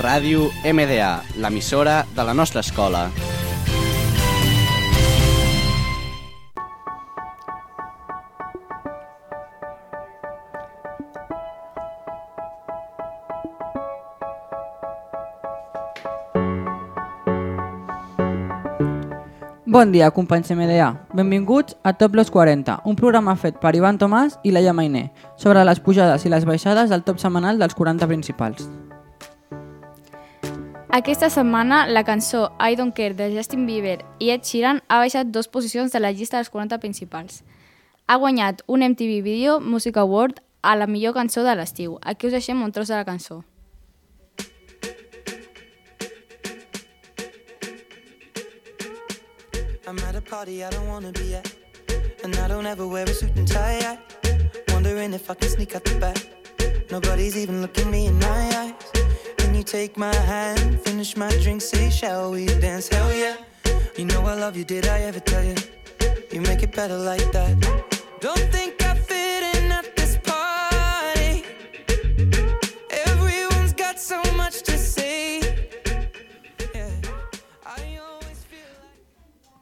Ràdio MDA, l'emissora de la nostra escola. Bon dia, companys MDA. Benvinguts a Top Los 40, un programa fet per Ivan Tomàs i Leia Mainer sobre les pujades i les baixades del top setmanal dels 40 principals. Aquesta setmana, la cançó I Don't Care de Justin Bieber i Ed Sheeran ha baixat 2 posicions de la llista dels 40 principals. Ha guanyat un MTV Video Music Award a la millor cançó de l'estiu. Aquí us deixem un tros de la cançó. I'm at a party I don't wanna be at, and I don't ever wear a suit and tie at. Wondering if I can sneak out the back. Nobody's even looking me in my eyes. Can you take my hand, finish my drink, say shall we dance? Hell yeah. You know I love you, did I ever tell you? You make it better like that. Don't think I fit in at this party. Everyone's got so much to say.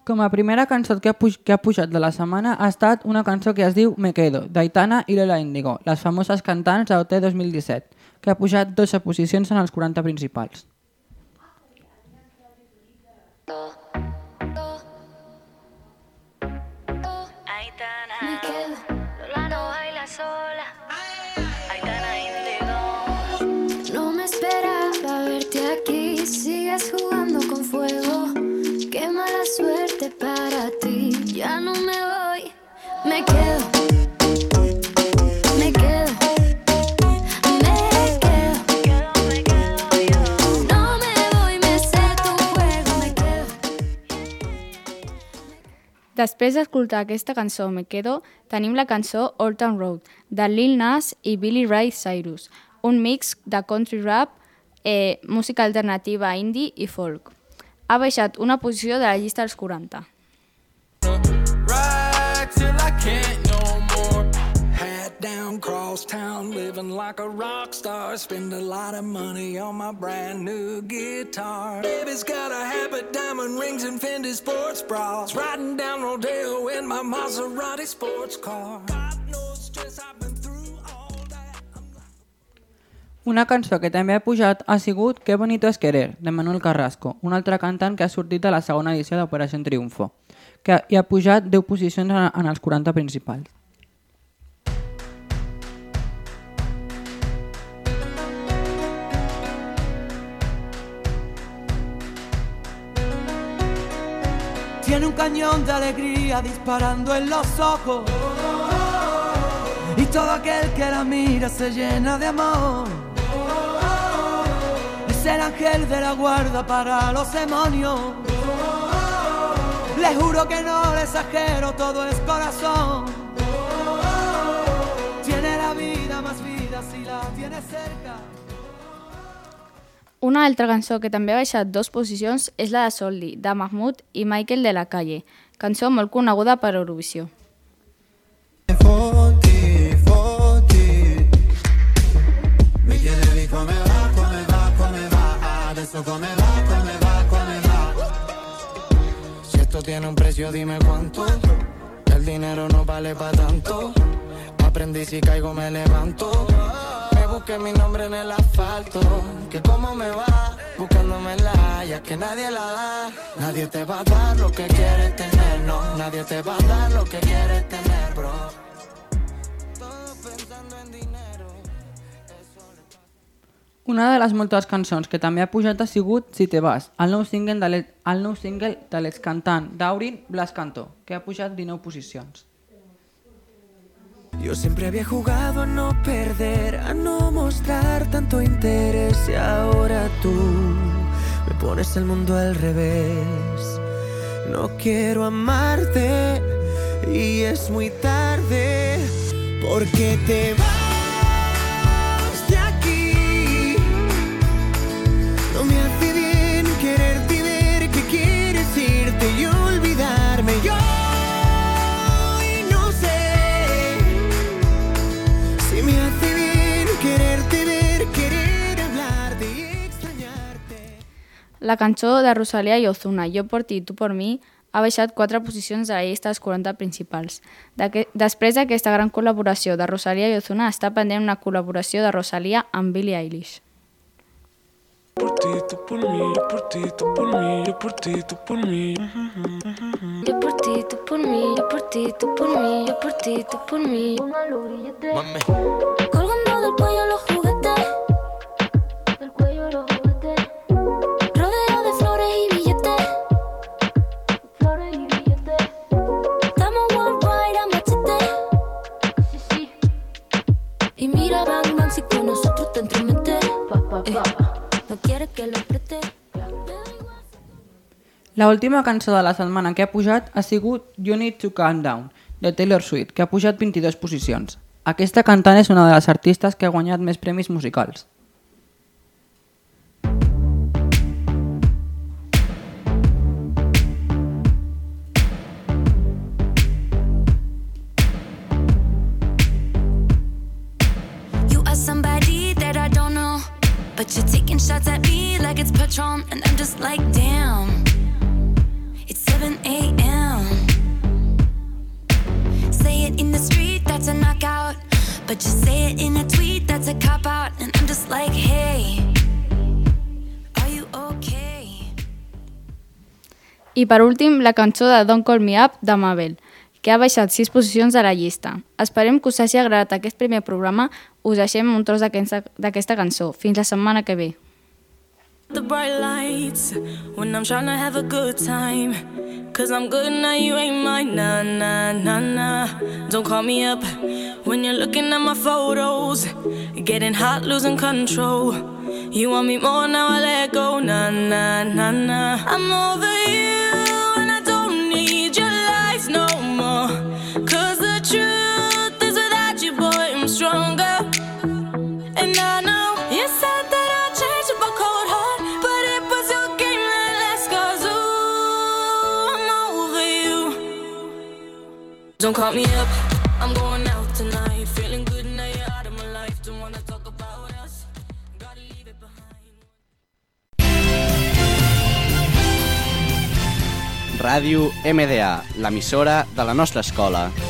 Com a primera cançó que ha pujat de la setmana ha estat una cançó que es diu Me Quedo, d'Aitana i Lola Índigo, les famoses cantants de OT 2017, que ha pujat 12 posicions en els 40 principals. Aitana, me quedo, Lola no baila sola. Aitana Índigo. No me esperaba verte aquí, sigues jugando con fuego. Qué mala suerte para ti, ya no me voy, me quedo. Després d'escoltar aquesta cançó, Me Quedo, tenim la cançó Old Town Road, de Lil Nas i Billy Ray Cyrus, un mix de country rap, música alternativa indie i folk. Ha baixat una posició de la llista dels 40. Una cançó que també ha pujat ha sigut Qué bonito es querer, de Manuel Carrasco, un altre cantant que ha sortit a la segona edició d'Operació Triunfo, que hi ha pujat 10 posicions en els 40 principals. Tiene un cañón de alegría disparando en los ojos y todo aquel que la mira se llena de amor. El ángel de la guarda para los demonios. Les juro que no les exagero, todo es corazón. Tiene la vida más vida si la tiene cerca. Una altra cançó que també ha baixat 2 posicions és la de Soldi, de Mahmoud i Michael de la Calle, cançó molt coneguda per Eurovisió. Come va, come va, come va. Si esto tiene un precio, dime cuánto. El dinero no vale pa' tanto. Aprendí, si caigo me levanto. Me busqué mi nombre en el asfalto. Que cómo me va, buscándomela. Ya que nadie la da. Nadie te va a dar lo que quieres tener, no. Nadie te va a dar lo que quieres tener, bro. Todo pensando en dinero. Una de les moltes cançons que també ha pujat ha sigut Si te vas, el nou single de l'excantant d'Aurin, Blas Cantó, que ha pujat 19 posicions. Yo siempre había jugado a no perder, a no mostrar tanto interés y ahora tú me pones el mundo al revés. No quiero amarte y es muy tarde porque te vas. La cançó de Rosalía i Ozuna, Jo por ti, tu por mi, ha baixat 4 posicions de la llista dels 40 principals. Després d'aquesta gran col·laboració de Rosalía i Ozuna, està pendent una col·laboració de Rosalía amb Billie Eilish. Por ti, tú por mí, yo por ti, tú por mí, yo por ti, tú por mí. Yo por ti, tú por mí, yo por ti, tú por mí, yo por ti, tú por mí. Mami. Colgando del cuello los juguetes. Del cuello los juguetes. Rodeo de flores y billetes. Flores y billetes. Estamos worldwide a machete. Sí, sí. Y mira, Bang Man, si con nosotros te entrometes. Pa, pa, pa. La última cançó de la setmana que ha pujat ha sigut You Need to Calm Down, de Taylor Swift, que ha pujat 22 posicions. Aquesta cantant és una de les artistes que ha guanyat més premis musicals. But you're taking shots at me like it's Patron, and I'm just like, damn, it's 7 a.m. Say it in the street, that's a knockout, but you say it in a tweet, that's a cop-out, and I'm just like, hey, are you okay? I per últim, la cançó de Don't Call Me Up, de Mabel, que ha baixat 6 posicions a la llista. Esperem que us hagi agradat aquest primer programa. Us deixem un tros d'aquesta cançó. Fins la setmana que ve. The bright lights when I'm trying to have a good time, cause I'm good now, you ain't mine. Nah, nah, nah, nah. Don't call me up when you're looking at my photos, getting hot, losing control. You want me more, now I let go. Nah, nah, nah, nah. I'm over you. Don't call me up, I'm going out tonight, feeling good now you're out of my life, don't wanna talk about us, gotta leave it behind. Ràdio MDA, l'emissora de la nostra escola.